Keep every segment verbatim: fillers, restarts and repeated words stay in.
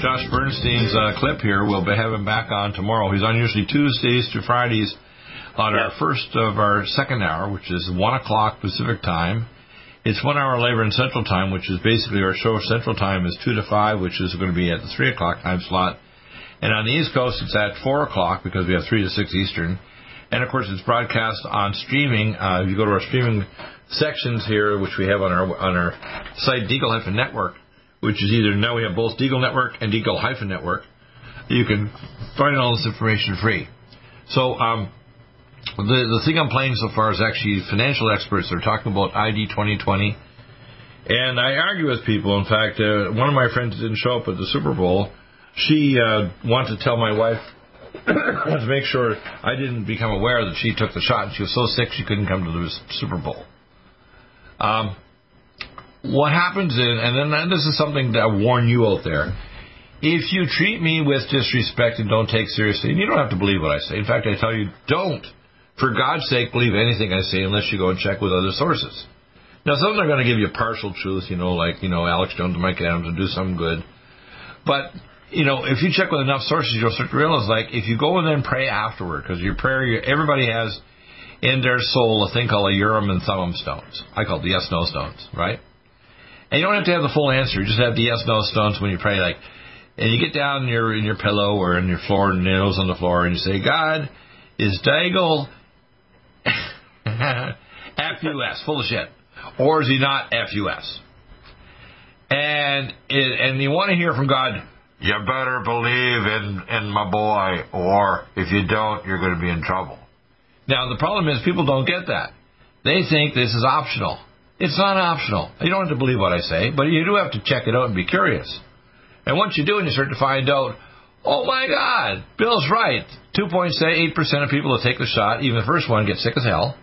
Josh Bernstein's uh, clip here. We'll be having him back on tomorrow. He's on usually Tuesdays to Fridays on our first of our second hour, which is one o'clock Pacific time. It's one hour later in Central time, which is basically our show. Central time is two to five, which is going to be at the three o'clock time slot. And on the East Coast, it's at four o'clock because we have three to six Eastern. And, of course, it's broadcast on streaming. Uh, if you go to our streaming sections here, which we have on our on our site, Deagle Alpha Network, which is either, now we have both Deagle Network and Deagle Hyphen Network. You can find all this information free. So um, the, the thing I'm playing so far is actually financial experts. They're talking about I D twenty twenty. And I argue with people. In fact, uh, one of my friends didn't show up at the Super Bowl. She uh, wanted to tell my wife to make sure I didn't become aware that she took the shot. And she was so sick she couldn't come to the Super Bowl. Um. What happens is, and then this is something that I warn you out there, if you treat me with disrespect and don't take seriously, and you don't have to believe what I say. In fact, I tell you, don't, for God's sake, believe anything I say unless you go and check with other sources. Now, some are going to give you partial truth, you know, like, you know, Alex Jones and Mike Adams and do some good. But, you know, if you check with enough sources, you'll start to realize, like, if you go and then pray afterward, because your prayer, everybody has in their soul a thing called a Urim and Thummim stones. I call it the yes-no stones, right? And you don't have to have the full answer. You just have the yes-no stones when you pray. Like, and you get down in your in your pillow or in your floor, and nails on the floor, and you say, God is Deagle F U S, full of shit, or is he not F U S? And it, and you want to hear from God, you better believe in, in my boy, or if you don't, you're going to be in trouble. Now, the problem is people don't get that. They think this is optional. It's not optional. You don't have to believe what I say, but you do have to check it out and be curious. And once you do, and you start to find out, oh, my God, Bill's right. two point eight percent of people that take the shot, even the first one, get sick as hell.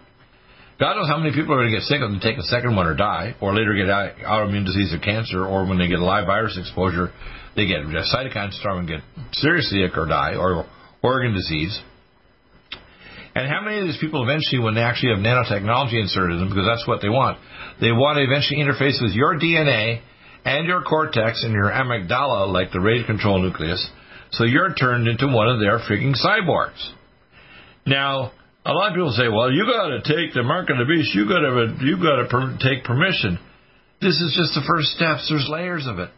God knows how many people are going to get sick when they take the second one or die, or later get autoimmune disease or cancer, or when they get a live virus exposure, they get a cytokine storm and get seriously sick or die, or organ disease. And how many of these people eventually, when they actually have nanotechnology inserted in them, because that's what they want, they want to eventually interface with your D N A and your cortex and your amygdala, like the radio control nucleus, so you're turned into one of their freaking cyborgs. Now, a lot of people say, well, you got to take the mark of the beast, you got to you got to per- take permission. This is just the first steps. There's layers of it.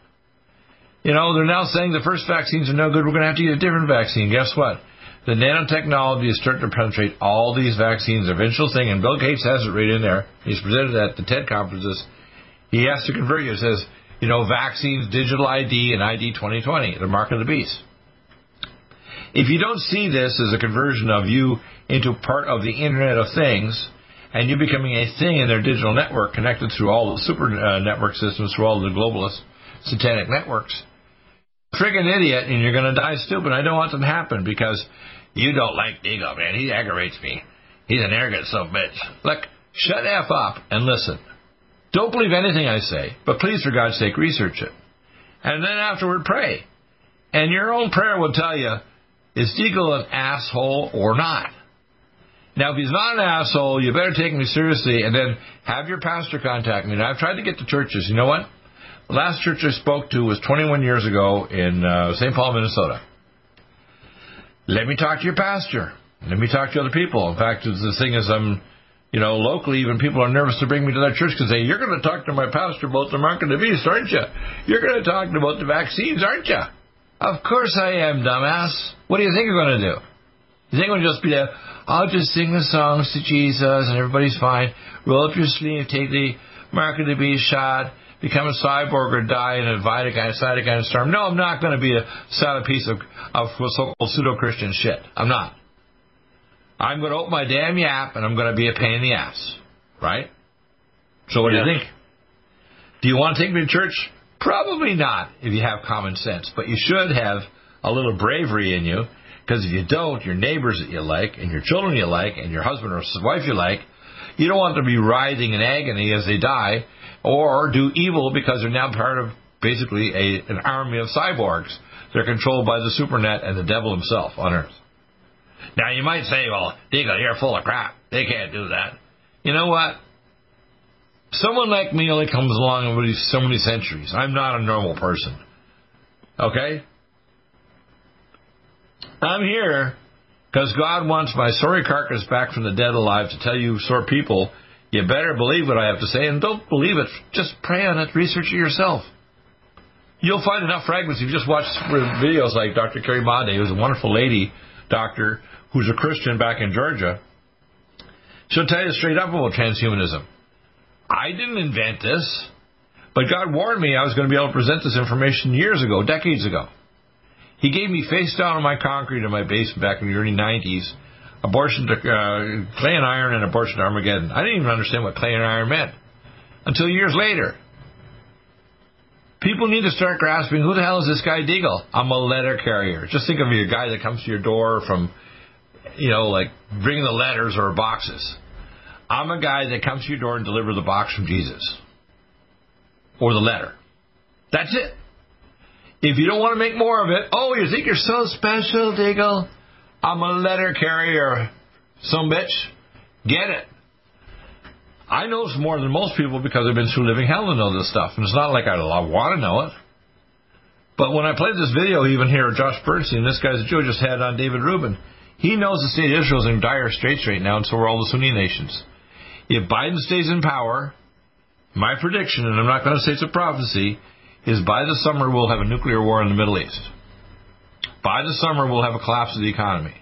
You know, they're now saying the first vaccines are no good. We're going to have to get a different vaccine. Guess what? The nanotechnology is starting to penetrate all these vaccines. The eventual thing, and Bill Gates has it right in there. He's presented at the TED conferences. He has to convert you. It says, you know, vaccines, digital I D, and I D twenty twenty, the mark of the beast. If you don't see this as a conversion of you into part of the Internet of Things, and you becoming a thing in their digital network connected through all the super uh, network systems, through all the globalist satanic networks, friggin' idiot, and you're going to die stupid. I don't want that to happen because you don't like Deagle, man. He aggravates me. He's an arrogant son of a bitch. Look, shut F up and listen. Don't believe anything I say, but please, for God's sake, research it. And then afterward, pray. And your own prayer will tell you, is Deagle an asshole or not? Now, if he's not an asshole, you better take me seriously and then have your pastor contact me. Now, I've tried to get to churches. You know what? The last church I spoke to was twenty-one years ago in uh, Saint Paul, Minnesota. Let me talk to your pastor. Let me talk to other people. In fact, the thing is, I'm, you know, locally, even people are nervous to bring me to their church because they say, you're going to talk to my pastor about the mark of the beast, aren't you? You're going to talk about the vaccines, aren't you? Of course I am, dumbass. What do you think you're going to do? You think I'm going to just be there, I'll just sing the songs to Jesus and everybody's fine. Roll up your sleeve, take the mark of the beast shot. Become a cyborg or die in a cytokine, cytokine storm. No, I'm not going to be a solid piece of, of so-called pseudo-Christian shit. I'm not. I'm going to open my damn yap, and I'm going to be a pain in the ass. Right? So what yeah. do you think? Do you want to take me to church? Probably not, if you have common sense. But you should have a little bravery in you, because if you don't, your neighbors that you like and your children you like and your husband or wife you like, you don't want them to be writhing in agony as they die or do evil because they're now part of basically a, an army of cyborgs. They're controlled by the supernet and the devil himself on Earth. Now, you might say, well, Deagle, you're full of crap. They can't do that. You know what? Someone like me only comes along over so many centuries. I'm not a normal person. Okay? I'm here because God wants my sorry carcass back from the dead alive to tell you sore people, you better believe what I have to say, and don't believe it. Just pray on it. Research it yourself. You'll find enough fragments if you just watch videos like Doctor Carrie Monde, who's a wonderful lady doctor who's a Christian back in Georgia. She'll tell you straight up about transhumanism. I didn't invent this, but God warned me I was going to be able to present this information years ago, decades ago. He gave me face down on my concrete in my basement back in the early nineties, abortion to uh, clay and iron and abortion to Armageddon. I didn't even understand what clay and iron meant until years later. People need to start grasping, who the hell is this guy Deagle? I'm a letter carrier. Just think of your guy that comes to your door from, you know, like bringing the letters or boxes. I'm a guy that comes to your door and delivers the box from Jesus or the letter. That's it. If you don't want to make more of it, oh, you think you're so special, Deagle? I'm a letter carrier, some bitch. Get it. I know it's more than most people because I've been through living hell to know this stuff, and it's not like I want to know it. But when I played this video, even here, Josh Bernstein, this guy's a Jew, just had on David Rubin. He knows the state of Israel is in dire straits right now, and so are all the Sunni nations. If Biden stays in power, my prediction, and I'm not going to say it's a prophecy, is by the summer we'll have a nuclear war in the Middle East. By the summer we'll have a collapse of the economy.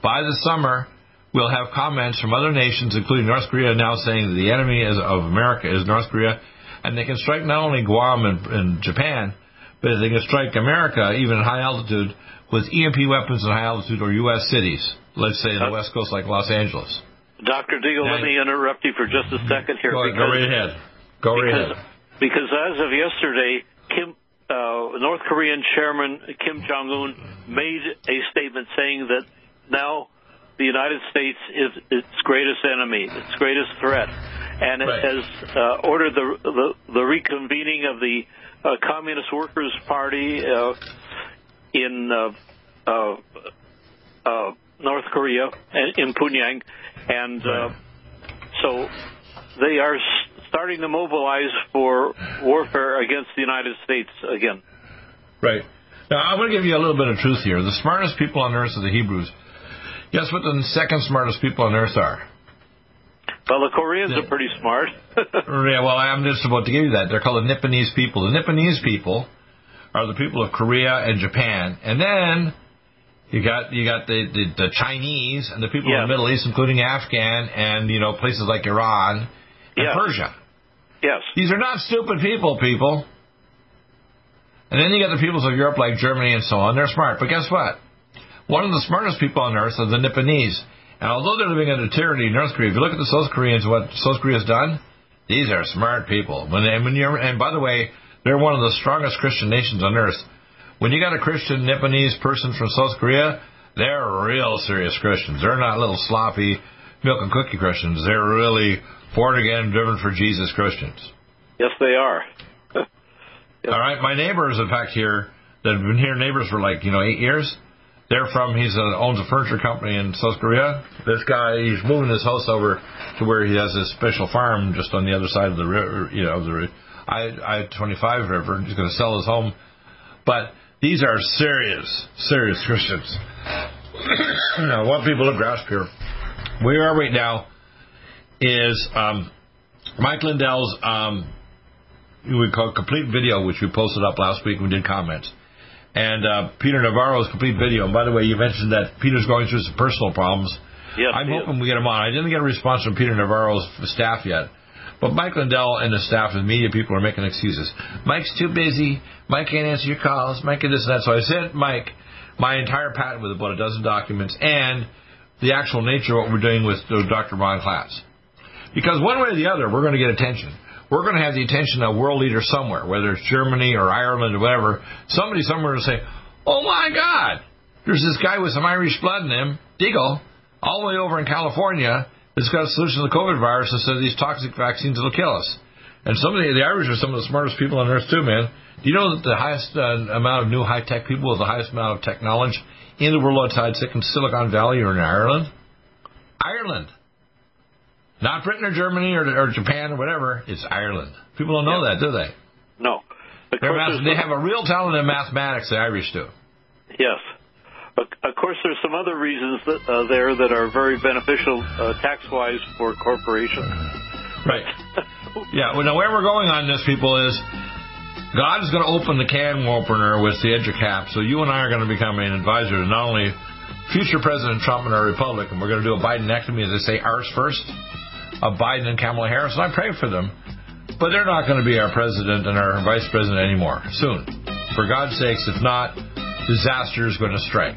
By the summer we'll have comments from other nations, including North Korea, now saying that the enemy is, of America is North Korea, and they can strike not only Guam and, and Japan, but they can strike America even at high altitude with E M P weapons in high altitude or U S cities, let's say the West Coast like Los Angeles. Doctor Deagle, let me interrupt you for just a second here. Go, because, go right ahead. Go right because, ahead. Because as of yesterday, Kim, uh, North Korean Chairman Kim Jong-un made a statement saying that now the United States is its greatest enemy, its greatest threat, and it right. has uh, ordered the, the the reconvening of the uh, Communist Workers Party uh, in uh, uh, uh, North Korea, in Pyongyang, and uh, so they are starting to mobilize for warfare against the United States again. Right. Now, I'm going to give you a little bit of truth here. The smartest people on earth are the Hebrews. Guess what the second smartest people on earth are? Well, the Koreans the, are pretty smart. Yeah, well, I'm just about to give you that. They're called the Nipponese people. The Nipponese people are the people of Korea and Japan. And then you got you got the, the, the Chinese and the people yeah. in the Middle East, including Afghan and, you know, places like Iran and yes. Persia. Yes. These are not stupid people, people. And then you got the peoples of Europe like Germany and so on. They're smart. But guess what? One of the smartest people on earth are the Nipponese. And although they're living under tyranny in North Korea, if you look at the South Koreans, what South Korea's done, these are smart people. When, and, when you're, and by the way, they're one of the strongest Christian nations on earth. When you got a Christian Nipponese person from South Korea, they're real serious Christians. They're not little sloppy milk and cookie Christians. They're really born again, driven for Jesus Christians. Yes, they are. Yes. All right, my neighbors, in fact, here, that have been here neighbors for like, you know, eight years. They're from, he owns a furniture company in South Korea. This guy, he's moving his house over to where he has this special farm just on the other side of the river, you know, the I twenty-five river. He's going to sell his home. But these are serious, serious Christians. Now, what people have grasped here, where we are right now is um, Mike Lindell's, um, we call it complete video, which we posted up last week. We did comments. And uh, Peter Navarro's complete video. And by the way, you mentioned that Peter's going through some personal problems. Yes, I'm hoping is. we get him on. I didn't get a response from Peter Navarro's staff yet. But Mike Lindell and the staff and media people are making excuses. Mike's too busy. Mike can't answer your calls. Mike can this and that. So I sent Mike my entire patent with about a dozen documents and the actual nature of what we're doing with Doctor Ron Klatz. Because one way or the other, we're going to get attention. we're going to have the attention of a world leader somewhere, whether it's Germany or Ireland or whatever. Somebody somewhere will say, oh, my God, there's this guy with some Irish blood in him, Deagle, all the way over in California, that's got a solution to the COVID virus and said these toxic vaccines will kill us. And some of the, the Irish are some of the smartest people on earth, too, man. Do you know that the highest uh, amount of new high-tech people with the highest amount of tech knowledge in the world outside Silicon Valley or in Ireland? Ireland. Not Britain or Germany or, or Japan or whatever. It's Ireland. People don't know yeah. that, do they? No. Of math, they have a real talent in mathematics, the Irish do. Yes. Of course, there's some other reasons that, uh, there that are very beneficial uh, tax-wise for corporations. Right. Yeah. Well, now, where we're going on this, people, is God is going to open the can opener with the edge of cap, so you and I are going to become an advisor to not only future President Trump and our republic, and we're going to do a Bidenectomy, as they say, ours first, of Biden and Kamala Harris, and I pray for them. But they're not going to be our president and our vice president anymore, soon. For God's sakes, if not, disaster is going to strike.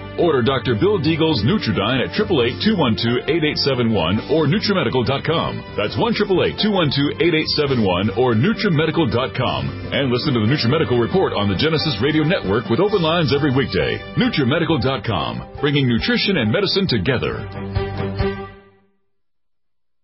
Order Doctor Bill Deagle's Nutriodine at eight eight eight, two one two, eight eight seven one or NutriMedical dot com. That's one eight eight eight, two one two, eight eight seven one or NutriMedical dot com. And listen to the NutriMedical Report on the Genesis Radio Network with open lines every weekday. NutriMedical dot com, bringing nutrition and medicine together.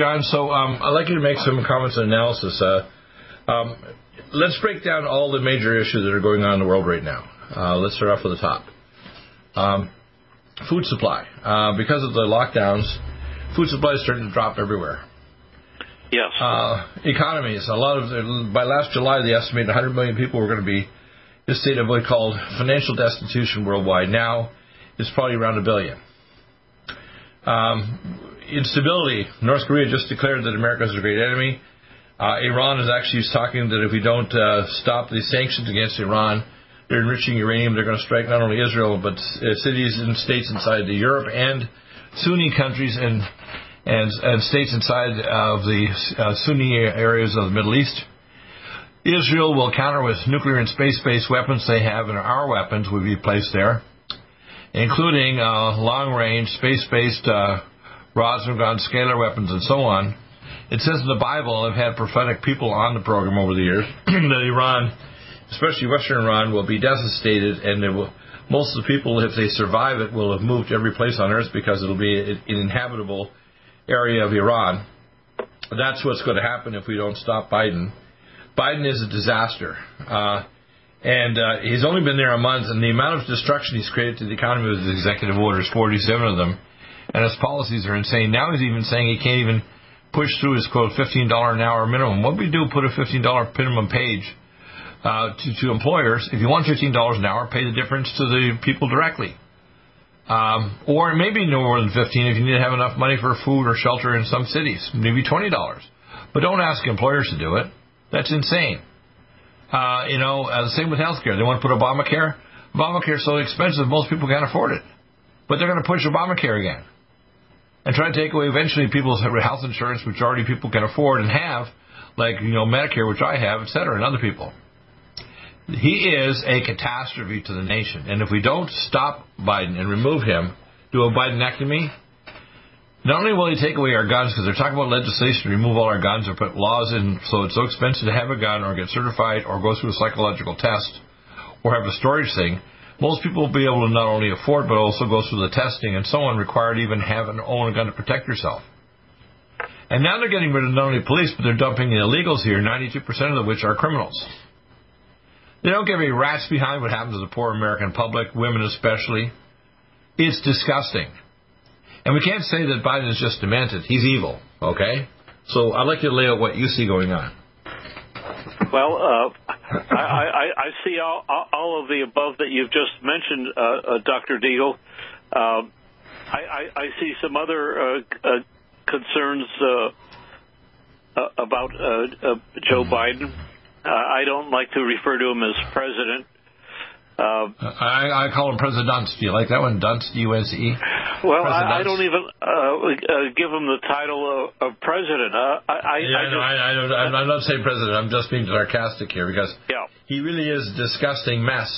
John. So um, I'd like you to make some comments and analysis. Uh, um, let's break down all the major issues that are going on in the world right now. Uh, let's start off with the top. Um, food supply. Uh, because of the lockdowns, food supply is starting to drop everywhere. Yes. Uh, economies. A lot of by last July, they estimated one hundred million people were going to be in a state of what they called financial destitution worldwide. Now it's probably around a billion. Um, instability. North Korea just declared that America is a great enemy. Uh, Iran is actually talking that if we don't uh, stop the sanctions against Iran, they're enriching uranium. They're going to strike not only Israel but uh, cities and states inside the Europe and Sunni countries and and, and states inside of the uh, Sunni areas of the Middle East. Israel will counter with nuclear and space-based weapons they have, and our weapons would be placed there, including uh, long-range, space-based uh, rods and guns, scalar weapons, and so on. It says in the Bible, and I've had prophetic people on the program over the years, that Iran, especially Western Iran, will be devastated, and they will, most of the people, if they survive it, will have moved to every place on Earth because it will be an inhabitable area of Iran. That's what's going to happen if we don't stop Biden. Biden is a disaster. Uh And uh, he's only been there a month, and the amount of destruction he's created to the economy with his executive orders, forty-seven of them, and his policies are insane. Now he's even saying he can't even push through his, quote, fifteen dollars an hour minimum. What would we do, put a fifteen dollars minimum page uh, to, to employers? If you want fifteen dollars an hour, pay the difference to the people directly. Um, or maybe no more than fifteen dollars if you need to have enough money for food or shelter in some cities, maybe twenty dollars. But don't ask employers to do it. That's insane. Uh, you know, uh, the same with health care. They want to put Obamacare. Obamacare is so expensive, most people can't afford it. But they're going to push Obamacare again and try to take away eventually people's health insurance, which already people can afford and have, like, you know, Medicare, which I have, et cetera, and other people. He is a catastrophe to the nation. And if we don't stop Biden and remove him, do a Bidenectomy, not only will he take away our guns, because they're talking about legislation to remove all our guns or put laws in so it's so expensive to have a gun or get certified or go through a psychological test or have a storage thing, most people will be able to not only afford but also go through the testing and so on required to even have an own gun to protect yourself. And now they're getting rid of not only police, but they're dumping the illegals here, ninety-two percent of which are criminals. They don't give a rat's behind what happens to the poor American public, women especially. It's disgusting. And we can't say that Biden is just demented. He's evil, okay? So I'd like you to lay out what you see going on. Well, uh, I, I, I see all, all of the above that you've just mentioned, uh, uh, Doctor Deagle. Uh, I, I, I see some other uh, uh, concerns uh, uh, about uh, uh, Joe Biden. Uh, I don't like to refer to him as president. Uh, I, I call him President Dunce. Do you like that one? Dunce, D U S E? Well, I, I don't even uh, uh, give him the title of, of president. Uh, I, yeah, I, I, no, just, I, I don't, I'm not saying president. I'm just being sarcastic here because yeah. He really is a disgusting mess.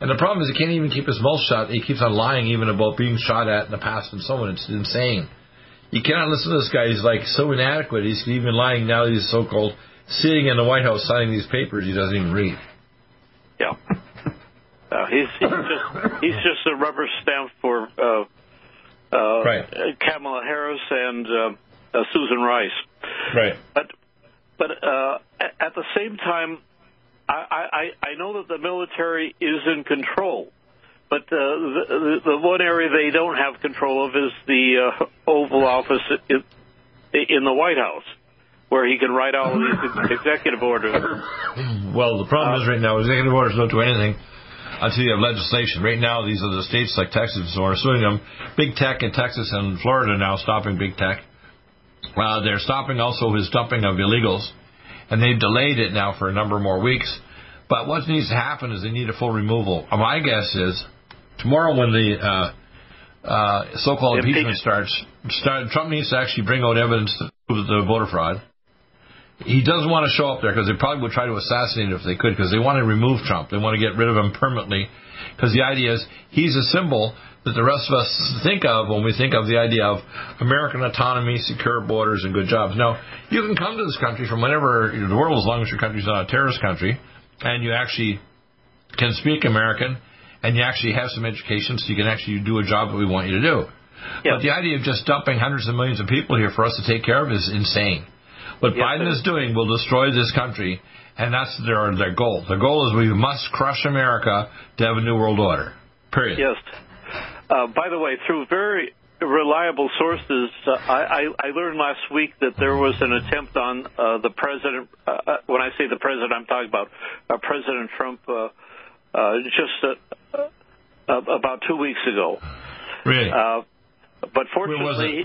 And the problem is he can't even keep his mouth shut. He keeps on lying even about being shot at in the past and so on. It's insane. You cannot listen to this guy. He's like so inadequate. He's even lying now that he's so-called sitting in the White House signing these papers he doesn't even read. Yeah. Uh, he's, he's just he's just a rubber stamp for uh, uh, right. Kamala Harris and uh, uh, Susan Rice. Right. But but uh, at the same time, I, I I know that the military is in control, but uh, the the one area they don't have control of is the uh, Oval Office in, in the White House, where he can write all of these executive orders. Well, the problem uh, is right now executive orders don't do anything until you have legislation. Right now, these are the states like Texas are suing them. Big Tech in Texas and Florida are now stopping Big Tech. Uh, they're stopping also his dumping of illegals, and they've delayed it now for a number more weeks. But what needs to happen is they need a full removal. My guess is tomorrow when the uh, uh, so-called impeachment starts, start, Trump needs to actually bring out evidence to prove the voter fraud. He doesn't want to show up there because they probably would try to assassinate him if they could because they want to remove Trump. They want to get rid of him permanently because the idea is he's a symbol that the rest of us think of when we think of the idea of American autonomy, secure borders, and good jobs. Now, you can come to this country from whenever in the world as long as your country's not a terrorist country and you actually can speak American and you actually have some education so you can actually do a job that we want you to do. Yep. But the idea of just dumping hundreds of millions of people here for us to take care of is insane. What yep. Biden is doing will destroy this country, and that's their their goal. Their goal is we must crush America to have a new world order, period. Yes. Uh, by the way, through very reliable sources, uh, I, I learned last week that there was an attempt on uh, the president, uh, when I say the president, I'm talking about uh, President Trump uh, uh, just uh, uh, about two weeks ago. Really? Uh, but fortunately,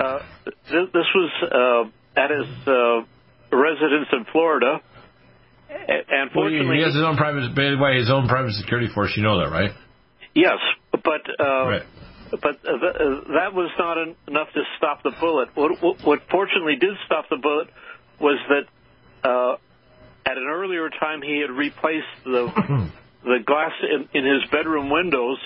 uh, th- this was uh, at his uh, residence in Florida. And fortunately, well, he has his own private, by the way, his own private security force. You know that, right? Yes, but uh, right. but uh, that was not en- enough to stop the bullet. What, what, what fortunately did stop the bullet was that uh, at an earlier time he had replaced the the glass in, in his bedroom windows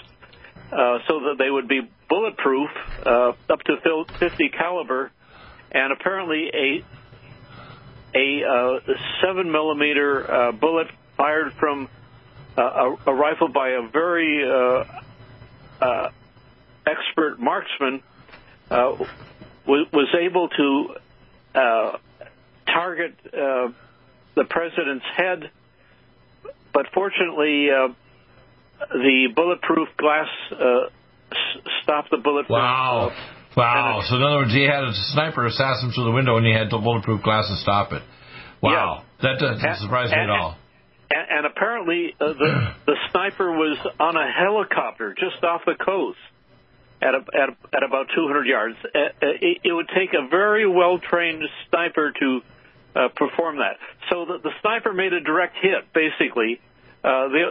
uh, so that they would be bulletproof uh, up to fifty caliber, and apparently a a uh, seven millimeter uh, bullet fired from uh, a, a rifle by a very uh, uh, expert marksman uh, w- was able to uh, target uh, the president's head, but fortunately uh, the bulletproof glass uh, s- stopped the bullet. Wow. From, uh, Wow. So in other words, he had a sniper assassin through the window, and he had the bulletproof glass to stop it. Wow. Yeah. That doesn't surprise and, me at and, all. And, and apparently uh, the, the sniper was on a helicopter just off the coast at a, at, a, at about two hundred yards. It, it would take a very well-trained sniper to uh, perform that. So the, the sniper made a direct hit, basically. Uh, the,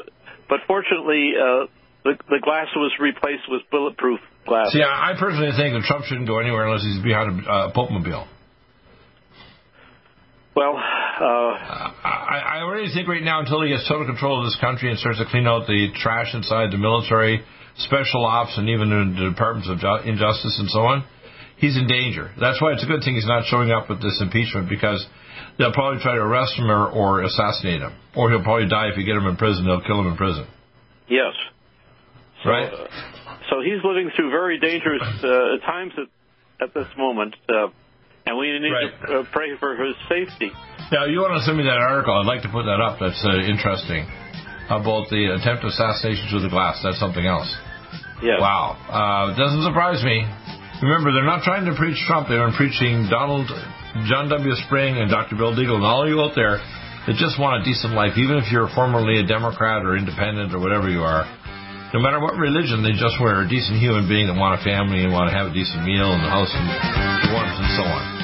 but fortunately, uh, the, the glass was replaced with bulletproof glass. See, I personally think that Trump shouldn't go anywhere unless he's behind a uh, Pope-mobile. Well, uh, I, I already think right now until he gets total control of this country and starts to clean out the trash inside the military, special ops, and even the departments of injustice and so on, he's in danger. That's why it's a good thing he's not showing up with this impeachment, because they'll probably try to arrest him or, or assassinate him, or he'll probably die. If you get him in prison, they'll kill him in prison. Yes. So, right. Uh, so he's living through very dangerous uh, times at, at this moment, uh, and we need right. to uh, pray for his safety. Now, you want to send me that article? I'd like to put that up. That's uh, interesting. About the attempted assassination through the glass. That's something else. Yes. Wow. Uh, doesn't surprise me. Remember, they're not trying to preach Trump. They're preaching Donald, John W. Spring, and Doctor Bill Deagle, and all you out there that just want a decent life, even if you're formerly a Democrat or independent or whatever you are. No matter what religion, they just were a decent human being that want a family and want to have a decent meal and a house and warmth and so on.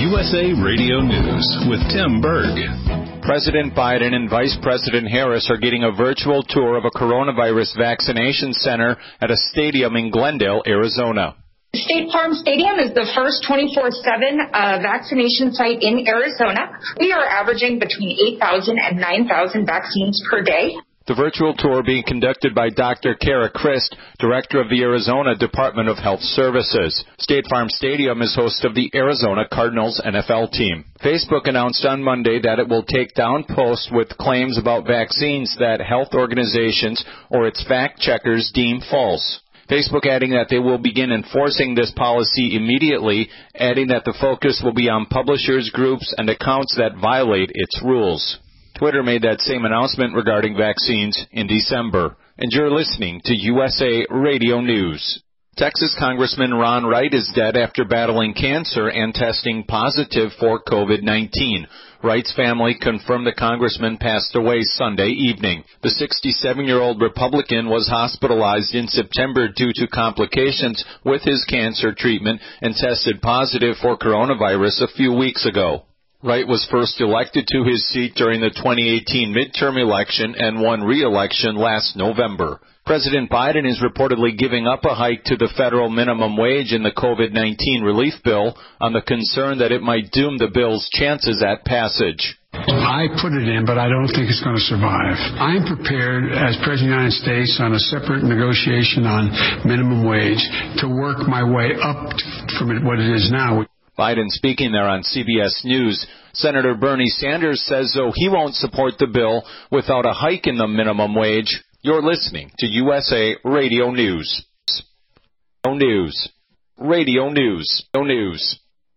U S A Radio News with Tim Berg. President Biden and Vice President Harris are getting a virtual tour of a coronavirus vaccination center at a stadium in Glendale, Arizona. State Farm Stadium is the first twenty-four seven uh, vaccination site in Arizona. We are averaging between eight thousand and nine thousand vaccines per day. The virtual tour being conducted by Doctor Kara Christ, Director of the Arizona Department of Health Services. State Farm Stadium is host of the Arizona Cardinals N F L team. Facebook announced on Monday that it will take down posts with claims about vaccines that health organizations or its fact checkers deem false. Facebook adding that they will begin enforcing this policy immediately, adding that the focus will be on publishers, groups, and accounts that violate its rules. Twitter made that same announcement regarding vaccines in December. And you're listening to U S A Radio News. Texas Congressman Ron Wright is dead after battling cancer and testing positive for COVID nineteen. Wright's family confirmed the congressman passed away Sunday evening. The sixty-seven-year-old Republican was hospitalized in September due to complications with his cancer treatment and tested positive for coronavirus a few weeks ago. Wright was first elected to his seat during the twenty eighteen midterm election and won re-election last November. President Biden is reportedly giving up a hike to the federal minimum wage in the COVID nineteen relief bill on the concern that it might doom the bill's chances at passage. I put it in, but I don't think it's going to survive. I'm prepared as President of the United States on a separate negotiation on minimum wage to work my way up from what it is now. Biden speaking there on C B S News. Senator Bernie Sanders says, though, he won't support the bill without a hike in the minimum wage. You're listening to U S A Radio News. News. Radio News. News.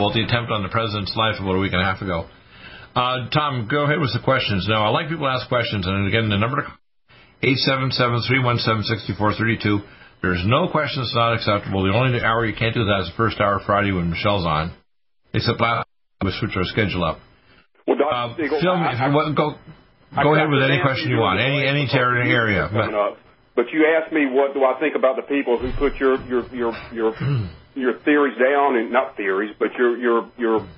about the attempt on the president's life about a week and a half ago. Uh, Tom, go ahead with the questions. Now, I like people to ask questions, and again, the number eight seven seven, three one seven, six four three two. There's no questions not acceptable. The only hour you can't do that is the first hour Friday when Michelle's on. Except last time we switched our schedule up. Well, Doctor Uh, Deagle, film, I, if you want, go go ahead with any question you want, any any terror area. But, but you asked me what do I think about the people who put your your your your. your theories down, and not theories, but your your your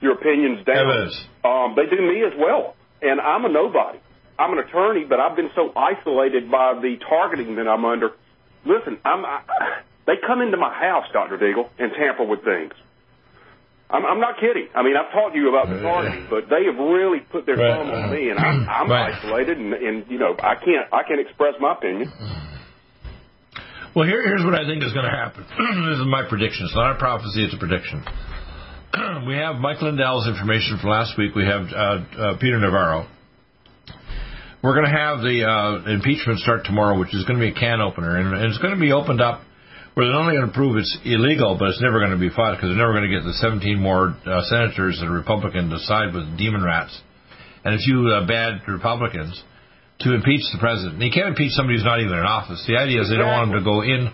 your opinions down. Um, they do me as well, and I'm a nobody. I'm an attorney, but I've been so isolated by the targeting that I'm under. Listen, I'm. I, they come into my house, Doctor Deagle, and tamper with things. I'm, I'm not kidding. I mean, I've taught you about the targeting, but they have really put their right. thumb on me, and I'm, I'm right. isolated, and, and you know, I can't I can't express my opinion. Well, here, here's what I think is going to happen. This is my prediction. It's not a prophecy. It's a prediction. We have Mike Lindell's information from last week. We have uh, uh, Peter Navarro. We're going to have the uh, impeachment start tomorrow, which is going to be a can opener. And, and it's going to be opened up where they're only going to prove it's illegal, but it's never going to be fought because they're never going to get the seventeen more uh, senators that are Republican to side with demon rats and a few uh, bad Republicans to impeach the president. And you can't impeach somebody who's not even in office. The idea is they don't want him to go in.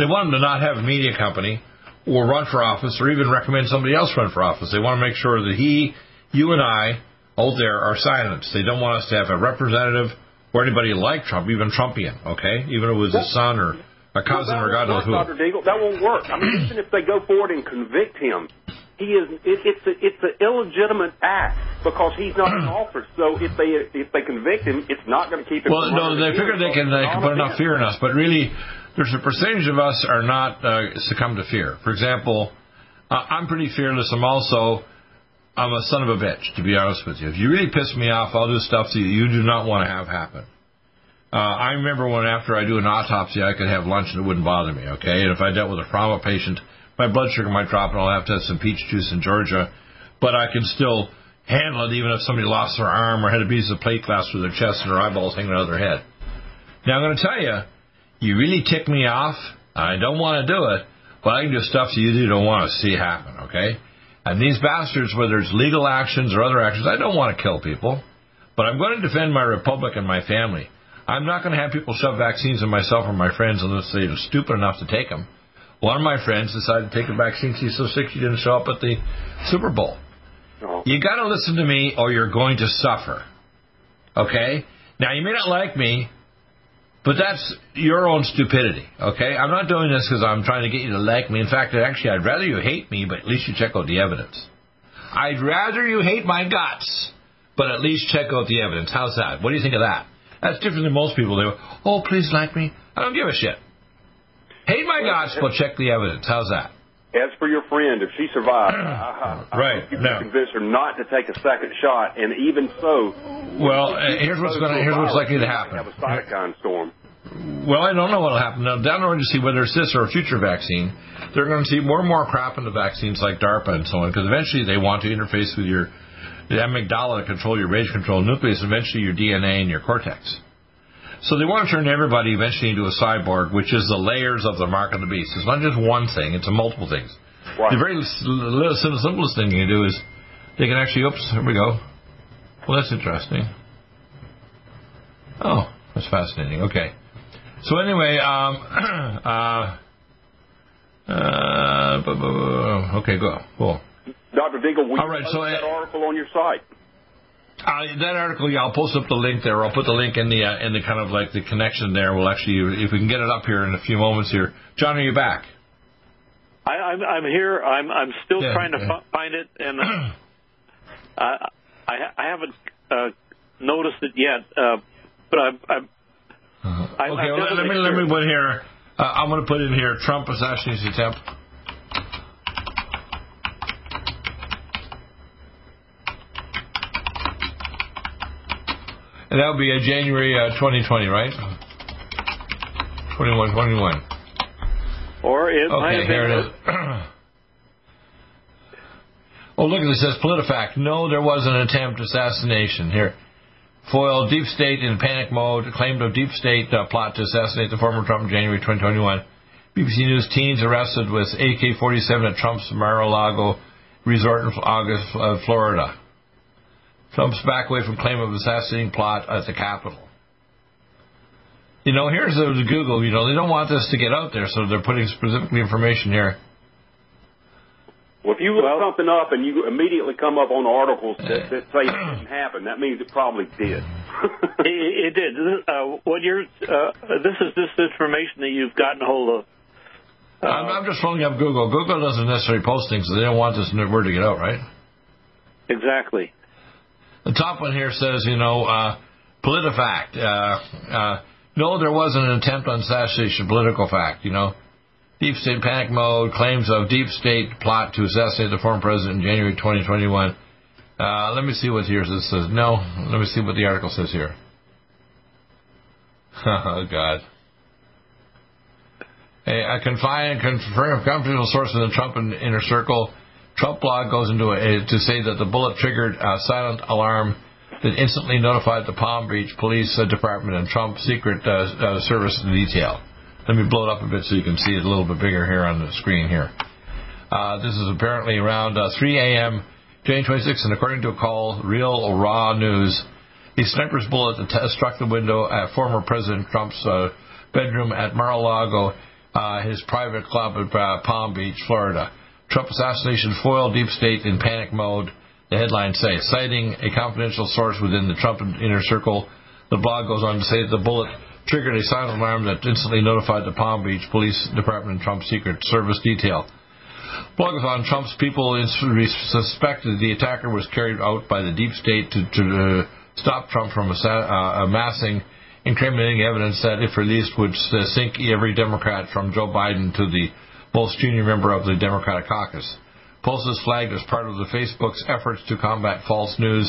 They want him to not have a media company or run for office or even recommend somebody else run for office. They want to make sure that he, you and I, out there are silenced. They don't want us to have a representative or anybody like Trump, even Trumpian, okay? Even if it was his son or a cousin no, or God knows who. Doctor Deagle, that won't work. I mean, even if they go forward and convict him, He is. It, it's a, it's an illegitimate act because he's not in office. So if they if they convict him, it's not going to keep him. Well, no, they figure they can they can put enough fear in us, but really, there's a percentage of us are not uh, succumb to fear. For example, uh, I'm pretty fearless. I'm also I'm a son of a bitch, to be honest with you. If you really piss me off, I'll do stuff that you do not want to have happen. Uh, I remember when after I do an autopsy, I could have lunch and it wouldn't bother me. Okay, and if I dealt with a trauma patient, my blood sugar might drop, and I'll have to have some peach juice in Georgia, but I can still handle it even if somebody lost their arm or had a piece of plate glass through their chest and their eyeballs hanging out of their head. Now, I'm going to tell you, you really tick me off. I don't want to do it, but I can do stuff that you don't want to see happen, okay? And these bastards, whether it's legal actions or other actions, I don't want to kill people, but I'm going to defend my republic and my family. I'm not going to have people shove vaccines in myself or my friends unless they are stupid enough to take them. One of my friends decided to take a vaccine because he's so sick he didn't show up at the Super Bowl. No. You got to listen to me or you're going to suffer. Okay? Now, you may not like me, but that's your own stupidity. Okay? I'm not doing this because I'm trying to get you to like me. In fact, actually, I'd rather you hate me, but at least you check out the evidence. I'd rather you hate my guts, but at least check out the evidence. How's that? What do you think of that? That's different than most people. They go, oh, please like me. I don't give a shit. Hate my guts, but check the evidence. How's that? As for your friend, if she survives, I, I, right, I hope you can convince her not to take a second shot. And even so, well, here's what's going to here's what's likely to happen. Have a cytokine storm. Well, I don't know what'll happen. Now, down the road, you see whether it's this or a future vaccine. They're going to see more and more crap in the vaccines, like DARPA and so on, because eventually they want to interface with your the amygdala to control your rage control nucleus, eventually your D N A and your cortex. So they want to turn everybody eventually into a cyborg, which is the layers of the mark of the beast. It's not just one thing, it's multiple things. Right. The very simplest thing you can do is they can actually, oops, here we go. Well, that's interesting. Oh, that's fascinating. Okay. So anyway, um, uh, uh, okay, go. Cool. Doctor Deagle, will All right, you so that I, article on your site? Uh, that article, yeah, I'll post up the link there. I'll put the link in the uh, in the kind of like the connection there. We'll actually, if we can get it up here in a few moments here. John, are you back? I, I'm I'm here. I'm I'm still yeah, trying to yeah. find it, and uh, I I haven't uh, noticed it yet. Uh, but I I. Uh-huh. I okay, well, let me sure. let me put here. Uh, I'm going to put in here Trump assassination attempt. And that would be a January uh, twenty twenty, right? twenty-one twenty-one. Or it okay, might have here been. It is. Oh, look, it says PolitiFact. No, there was an attempt assassination. Here. Foiled deep state in panic mode. Claimed of deep state uh, plot to assassinate the former Trump in January twenty twenty-one. B B C News teens arrested with A K forty-seven at Trump's Mar-a-Lago resort in August, uh, Florida. Trump's back away from claim of assassinating plot at the Capitol. You know, here's the Google. You know, they don't want this to get out there, so they're putting specific information here. Well, if you look well, something up and you immediately come up on articles that, that say it didn't happen, that means it probably did. it, it did. Uh, what you're, uh, this is just information that you've gotten hold of. Uh, I'm, I'm just pulling up Google. Google doesn't necessarily post things, so they don't want this word to get out, right? Exactly. The top one here says, you know, uh, PolitiFact. Uh, uh, no, there wasn't an attempt on assassination, political fact, you know. Deep state panic mode, claims of deep state plot to assassinate the former president in January twenty twenty-one. Uh, let me see what here this says. No, let me see what the article says here. Oh, God. Hey, I confine and confirm confidential source in the Trump inner circle. Trump blog goes into it to say that the bullet triggered a silent alarm that instantly notified the Palm Beach Police Department and Trump's Secret uh, uh, Service detail. Let me blow it up a bit so you can see it a little bit bigger here on the screen here. Uh, this is apparently around uh, three a.m. January twenty-sixth, and according to a call, Real Raw News, a sniper's bullet struck the window at former President Trump's uh, bedroom at Mar-a-Lago, uh, his private club at uh, Palm Beach, Florida. Trump assassination foiled deep state in panic mode, the headlines say. Citing a confidential source within the Trump inner circle, the blog goes on to say that the bullet triggered a silent alarm that instantly notified the Palm Beach Police Department and Trump's Secret Service detail. Blog goes on, Trump's people suspected the attacker was carried out by the deep state to, to uh, stop Trump from assa- uh, amassing incriminating evidence that, if released, would uh, sink every Democrat from Joe Biden to the most junior member of the Democratic caucus. Post is flagged as part of the Facebook's efforts to combat false news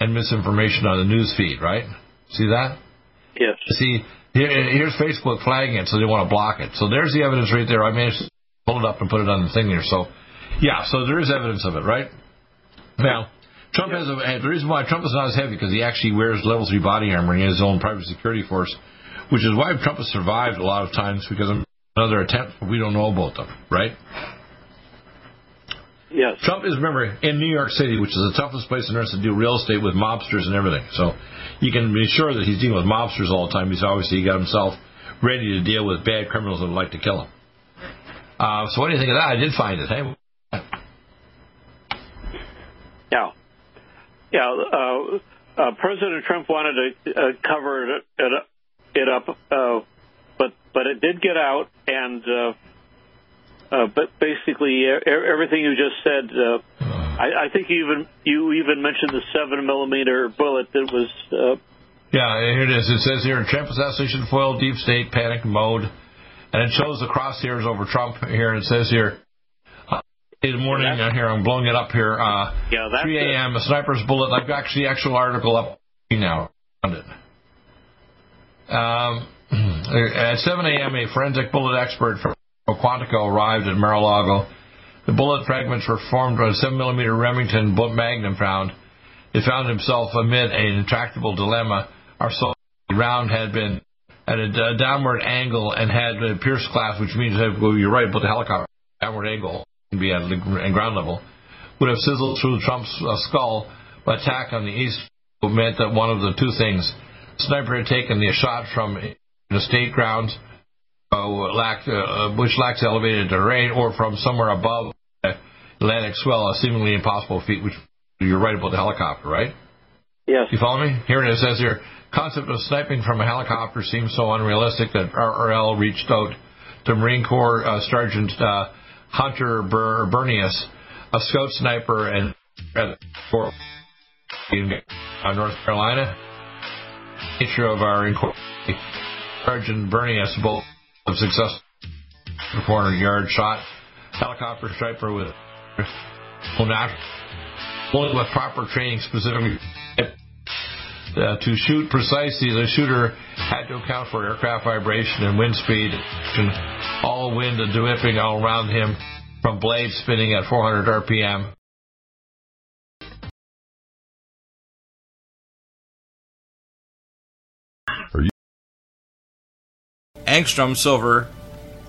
and misinformation on the news feed, right? See that? Yes. See, here, here's Facebook flagging it, so they want to block it. So there's the evidence right there. I managed to pull it up and put it on the thing there. So, yeah, so there is evidence of it, right? Now, Trump yes. has a, the reason why Trump is not as heavy because he actually wears level three body armor in his own private security force, which is why Trump has survived a lot of times because of another attempt, but we don't know about them, right? Yes. Trump is, remember, in New York City, which is the toughest place on earth to do real estate with mobsters and everything. So you can be sure that he's dealing with mobsters all the time. He's obviously got himself ready to deal with bad criminals that would like to kill him. Uh, so what do you think of that? I did find it. Hey. Yeah. Yeah. Uh, Uh, President Trump wanted to uh, cover it, it, it up, uh, but but it did get out, and uh, uh, but basically er, everything you just said. Uh, I, I think you even you even mentioned the seven millimeter bullet that was. Uh, yeah, here it is. It says here, Trump assassination foil deep state panic mode, and it shows the crosshairs over Trump here. It says here. Good morning uh, here. I'm blowing it up here. Uh, yeah, that's three a.m. A sniper's bullet. I've got the actual article up now. Um, at seven a.m., a forensic bullet expert from Quantico arrived at Mar-a-Lago. The bullet fragments were formed by a seven millimeter Remington Magnum found. He found himself amid an intractable dilemma. Our round had been at a downward angle and had a pierced glass, which means that, well, you're right, but the helicopter downward angle. Be at ground level, would have sizzled through Trump's uh, skull. But attack on the east meant that one of the two things: the sniper had taken the shot from the state grounds, uh, lacked, uh, which lacks elevated terrain, or from somewhere above the Atlantic swell, a seemingly impossible feat. Which you're right about the helicopter, right? Yes. You follow me? Here it is, says here: concept of sniping from a helicopter seems so unrealistic that R R L reached out to Marine Corps uh, Sergeant. Uh, Hunter Ber- Bernius, a scout sniper and for uh, North Carolina. Nature of our inquiry. Sergeant Bernius, both of successful four hundred yard shot. Helicopter sniper with only with proper training specifically uh, to shoot precisely. The shooter had to account for aircraft vibration and wind speed. All wind and whipping all around him from blades spinning at four hundred R P M. Angstrom silver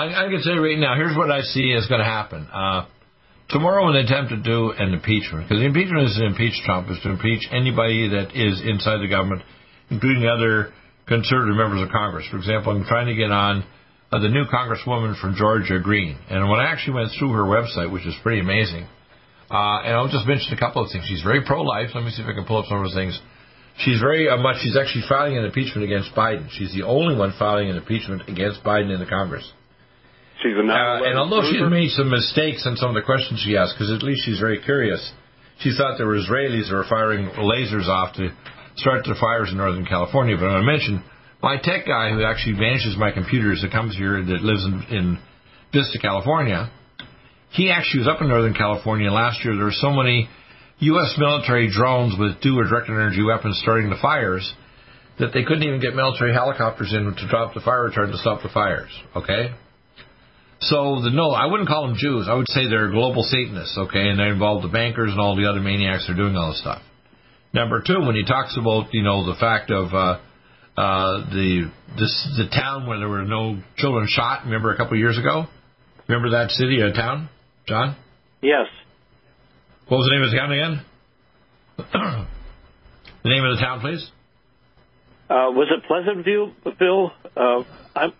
I can say right now, here's what I see is going to happen. Uh, tomorrow when they attempt to do an impeachment, because the impeachment is to impeach Trump, is to impeach anybody that is inside the government, including other conservative members of Congress. For example, I'm trying to get on uh, the new Congresswoman from Georgia, Greene. And when I actually went through her website, which is pretty amazing, uh, and I'll just mention a couple of things. She's very pro-life. Let me see if I can pull up some of those things. She's very uh, much, she's actually filing an impeachment against Biden. She's the only one filing an impeachment against Biden in the Congress. She's a uh, and although she's made some mistakes on some of the questions she asked, because at least she's very curious, she thought there were Israelis that were firing lasers off to start the fires in Northern California. But I mentioned my tech guy who actually manages my computers that comes here that lives in, in Vista, California, he actually was up in Northern California last year. There were so many U S military drones with dual or direct energy weapons starting the fires that they couldn't even get military helicopters in to drop the fire retardant to stop the fires, okay? So, the, no, I wouldn't call them Jews. I would say they're global Satanists, okay, and they involve the bankers and all the other maniacs that are doing all this stuff. Number two, when he talks about, you know, the fact of uh, uh, the this, the town where there were no children shot, remember a couple of years ago? Remember that city or town, John? Yes. What was the name of the town again? The name of the town, please? Uh, was it Pleasantville, Bill? Uh, I'm...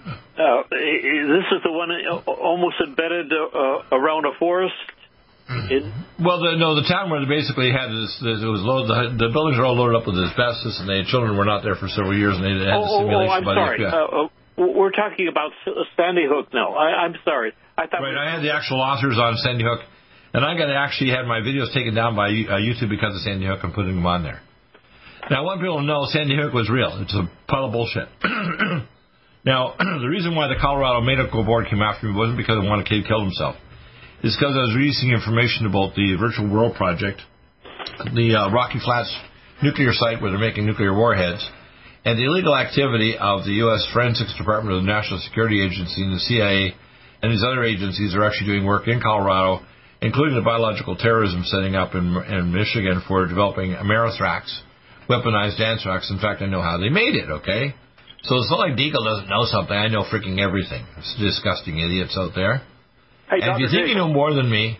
Uh, this is the one almost embedded uh, around a forest? In... Well, the, no, the town where they basically had this, this it was loaded, the, the buildings were all loaded up with asbestos, and the children were not there for several years, and they had oh, the simulation. Oh, I'm sorry. The, yeah. uh, we're talking about Sandy Hook now. I, I'm sorry. I thought right, we... I had the actual authors on Sandy Hook, and I got to actually have my videos taken down by uh, YouTube because of Sandy Hook and putting them on there. Now, I want people to know Sandy Hook was real. It's a pile of bullshit. Now, the reason why the Colorado Medical Board came after me wasn't because I wanted Cave killed himself. It's because I was releasing information about the Virtual World Project, the uh, Rocky Flats nuclear site where they're making nuclear warheads, and the illegal activity of the U S Forensics Department of the National Security Agency and the C I A and these other agencies are actually doing work in Colorado, including the biological terrorism setting up in, in Michigan for developing anthrax, weaponized anthrax. In fact, I know how they made it, okay? So it's not like Deagle doesn't know something. I know freaking everything. It's disgusting idiots out there. Hey, and if you think you know more than me,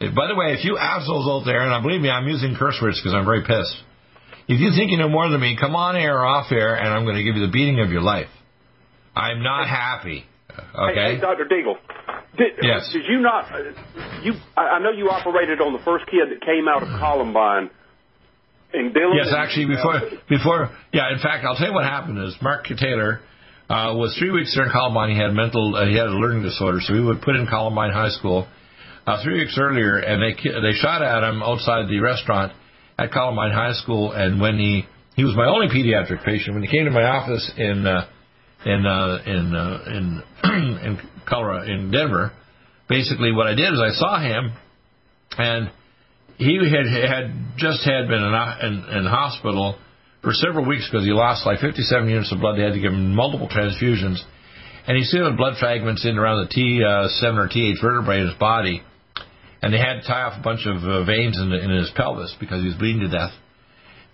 if, by the way, if you assholes out there, and I believe me, I'm using curse words because I'm very pissed. If you think you know more than me, come on air or off air, and I'm going to give you the beating of your life. I'm not hey, happy. Okay? Hey, hey, Doctor Deagle. Did, yes. Did you not? You, I know you operated on the first kid that came out of Columbine. Yes, actually, before, before, yeah, in fact, I'll tell you what happened is Mark Taylor uh, was three weeks during Columbine. He had mental, uh, he had a learning disorder, so we would put in Columbine High School uh, three weeks earlier, and they they shot at him outside the restaurant at Columbine High School, and when he He was my only pediatric patient. When he came to my office in uh, in uh, in uh, in in Colorado, in Denver, basically what I did is I saw him, and he had had just had been in in, in hospital for several weeks because he lost like fifty-seven units of blood. They had to give him multiple transfusions, and he still had blood fragments in around the T seven or T eight vertebrae in his body, and they had to tie off a bunch of uh, veins in, in his pelvis because he was bleeding to death.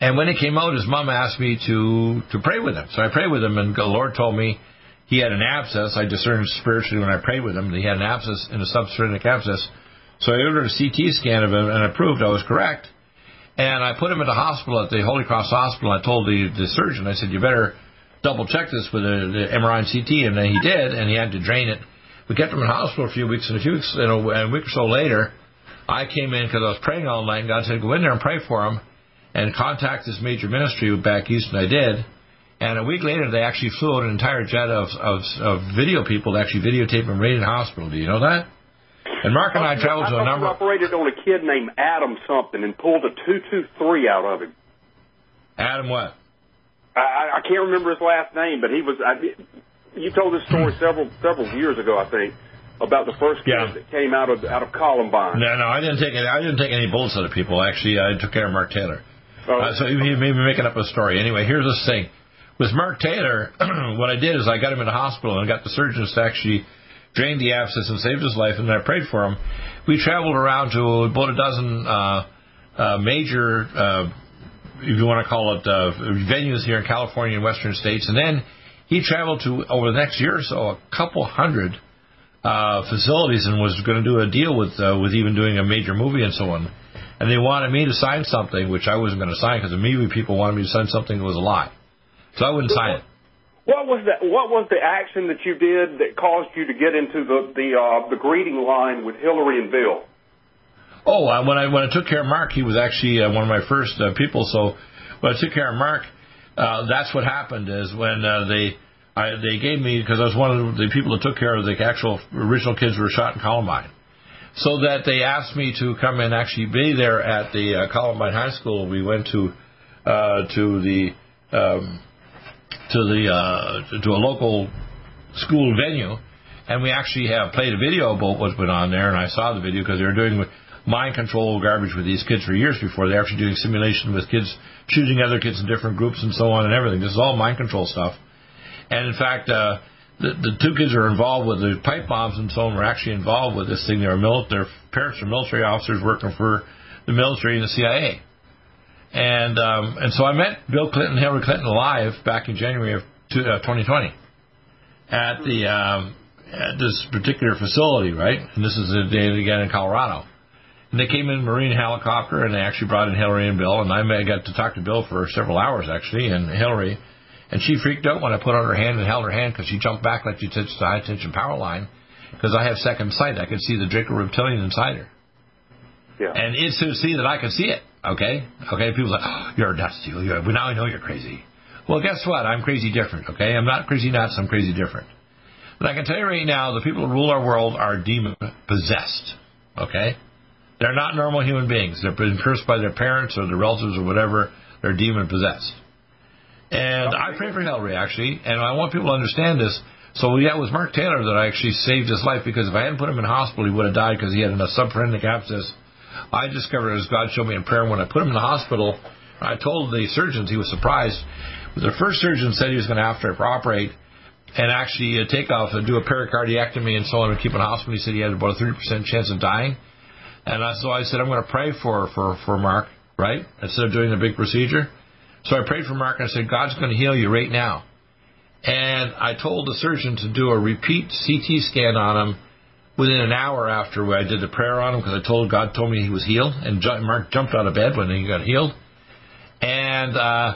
And when it came out, his mom asked me to, to pray with him. So I prayed with him, and the Lord told me he had an abscess. I discerned spiritually when I prayed with him that he had an abscess and a substernal abscess. So I ordered a C T scan of him, and it proved I was correct. And I put him in the hospital at the Holy Cross Hospital. I told the, the surgeon, I said, you better double-check this with the M R I and C T. And then he did, and he had to drain it. We kept him in the hospital a few weeks, and a, few weeks, and a, a week or so later, I came in because I was praying all night, and God said, go in there and pray for him. And contact this major ministry back east, and I did. And a week later, they actually flew an entire jet of, of, of video people to actually videotape him right in the hospital. Do you know that? And Mark and I traveled I to a number... I operated on a kid named Adam something and pulled a two two three out of him. Adam what? I, I can't remember his last name, but he was... I, you told this story several several years ago, I think, about the first kid yeah. that came out of out of Columbine. No, no, I didn't take any, I didn't take any bullets out of people. Actually, I took care of Mark Taylor. Uh, so he may be making up a story. Anyway, here's this thing. With Mark Taylor, what I did is I got him in the hospital and got the surgeons to actually drain the abscess and saved his life, and I prayed for him. We traveled around to about a dozen uh, uh, major, uh, if you want to call it, uh, venues here in California and western states. And then he traveled to, over the next year or so, a couple hundred uh, facilities and was going to do a deal with uh, with even doing a major movie and so on. And they wanted me to sign something, which I wasn't going to sign because the media people wanted me to sign something that was a lie. So I wouldn't sign it. What was that? What was the action that you did that caused you to get into the the, uh, the greeting line with Hillary and Bill? Oh, uh, when I when I took care of Mark, he was actually uh, one of my first uh, people. So when I took care of Mark, uh, that's what happened. Is when uh, they I, they gave me, because I was one of the people that took care of the actual original kids who were shot in Columbine. So that they asked me to come and actually be there at the uh, Columbine High School. We went to uh, to the um, to the uh, to a local school venue, and we actually have played a video about what went on there. And I saw the video because they were doing mind control garbage with these kids for years before. They're actually doing simulation with kids shooting other kids in different groups and so on and everything. This is all mind control stuff. And in fact. Uh, The, the two kids are involved with the pipe bombs and so on. Were actually involved with this thing. They were mil- their parents are military officers working for the military and the C I A. And um, and so I met Bill Clinton, Hillary Clinton live back in January of two, uh, twenty twenty at the um, at this particular facility, right? And this is the day again in Colorado. And they came in a Marine helicopter and they actually brought in Hillary and Bill. And I got to talk to Bill for several hours actually, and Hillary. And she freaked out when I put on her hand and held her hand because she jumped back like she touched the high-tension power line because I have second sight. I could see the Draco reptilian inside her. Yeah. And it's to see that I could see it, okay? Okay, people are like, oh, you're nuts, you. You're, now I know you're crazy. Well, guess what? I'm crazy different, okay? I'm not crazy nuts. I'm crazy different. But I can tell you right now, the people who rule our world are demon-possessed, okay? They're not normal human beings. They're been cursed by their parents or their relatives or whatever. They're demon-possessed. And I pray for Hillary, actually, and I want people to understand this. So, yeah, it was Mark Taylor that I actually saved his life, because if I hadn't put him in hospital, he would have died because he had a subphrenic abscess. I discovered it as God showed me in prayer. When I put him in the hospital, I told the surgeons, he was surprised. The first surgeon said he was going to have to operate and actually take off and do a pericardiectomy and so on and keep him in the hospital. He said he had about a thirty percent chance of dying. And so I said, I'm going to pray for, for, for Mark, right, instead of doing the big procedure. So I prayed for Mark, and I said, God's going to heal you right now. And I told the surgeon to do a repeat C T scan on him within an hour after I did the prayer on him, because I told God told me he was healed. And Mark jumped out of bed when he got healed. And uh,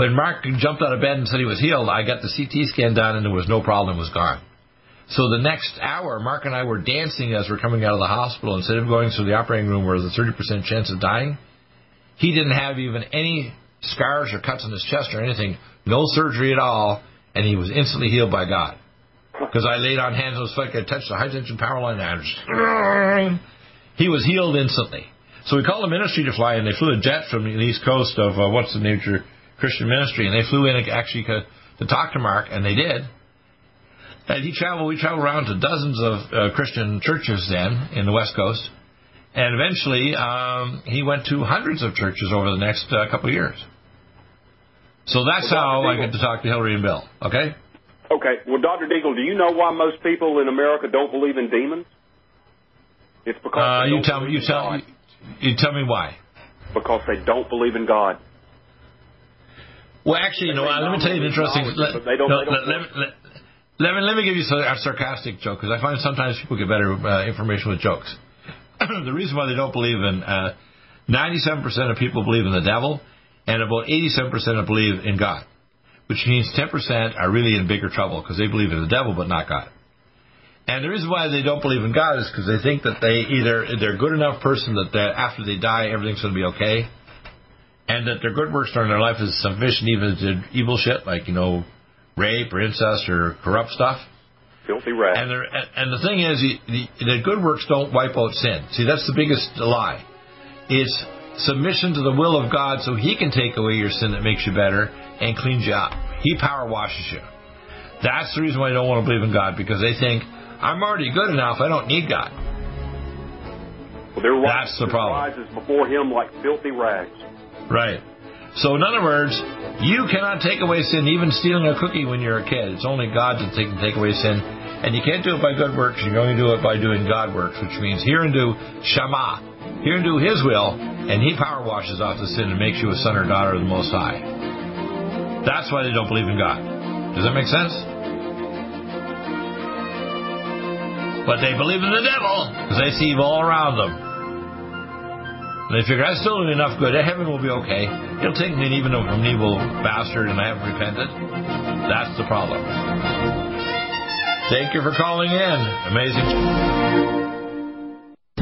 when Mark jumped out of bed and said he was healed, I got the C T scan done, and there was no problem. It was gone. So the next hour, Mark and I were dancing as we're coming out of the hospital. Instead of going to the operating room where there's a thirty percent chance of dying, he didn't have even any scars or cuts on his chest or anything, no surgery at all, and he was instantly healed by God. Because I laid on hands, it was like I touched the high-tension power line, and I just, he was healed instantly. So we called the ministry to fly, and they flew a jet from the east coast of, uh, what's the nature, Christian ministry, and they flew in actually to talk to Mark, and they did. And he traveled, we traveled around to dozens of uh, Christian churches then in the West Coast, and eventually um, he went to hundreds of churches over the next uh, couple of years. So that's well, how Deagle, I get to talk to Hillary and Bill, okay? Okay. Well, Doctor Deagle, do you know why most people in America don't believe in demons? It's because uh, you tell me. You tell me. You tell me why. Because they don't believe in God. Well, actually, you know, let me tell you an interesting. Let, they don't, no, they don't let, let, let, let me let me give you a sarcastic joke, because I find sometimes people get better uh, information with jokes. The reason why they don't believe in uh, ninety-seven percent of people believe in the devil, and about eighty-seven percent believe in God, which means ten percent are really in bigger trouble because they believe in the devil but not God. And the reason why they don't believe in God is because they think that they either they're a good enough person that after they die everything's going to be okay, and that their good works during their life is sufficient even if they're evil shit like, you know, rape or incest or corrupt stuff. Filthy rat. And, and the thing is, the, the good works don't wipe out sin. See, that's the biggest lie. It's submission to the will of God so He can take away your sin that makes you better and cleans you up. He power washes you. That's the reason why they don't want to believe in God, because they think, I'm already good enough. I don't need God. Well, their that's the problem. Rises before Him like filthy rags. Right. So, in other words, you cannot take away sin, even stealing a cookie when you're a kid. It's only God that can take away sin. And you can't do it by good works. You can only do it by doing God works, which means hear and do Shema. Hear and do His will, and He power washes off the sin and makes you a son or daughter of the Most High. That's why they don't believe in God. Does that make sense? But they believe in the devil because they see evil all around them. And they figure, I still do enough good. Heaven will be okay. He'll take me even though I'm an evil bastard and I haven't repented. That's the problem. Thank you for calling in. Amazing.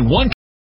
One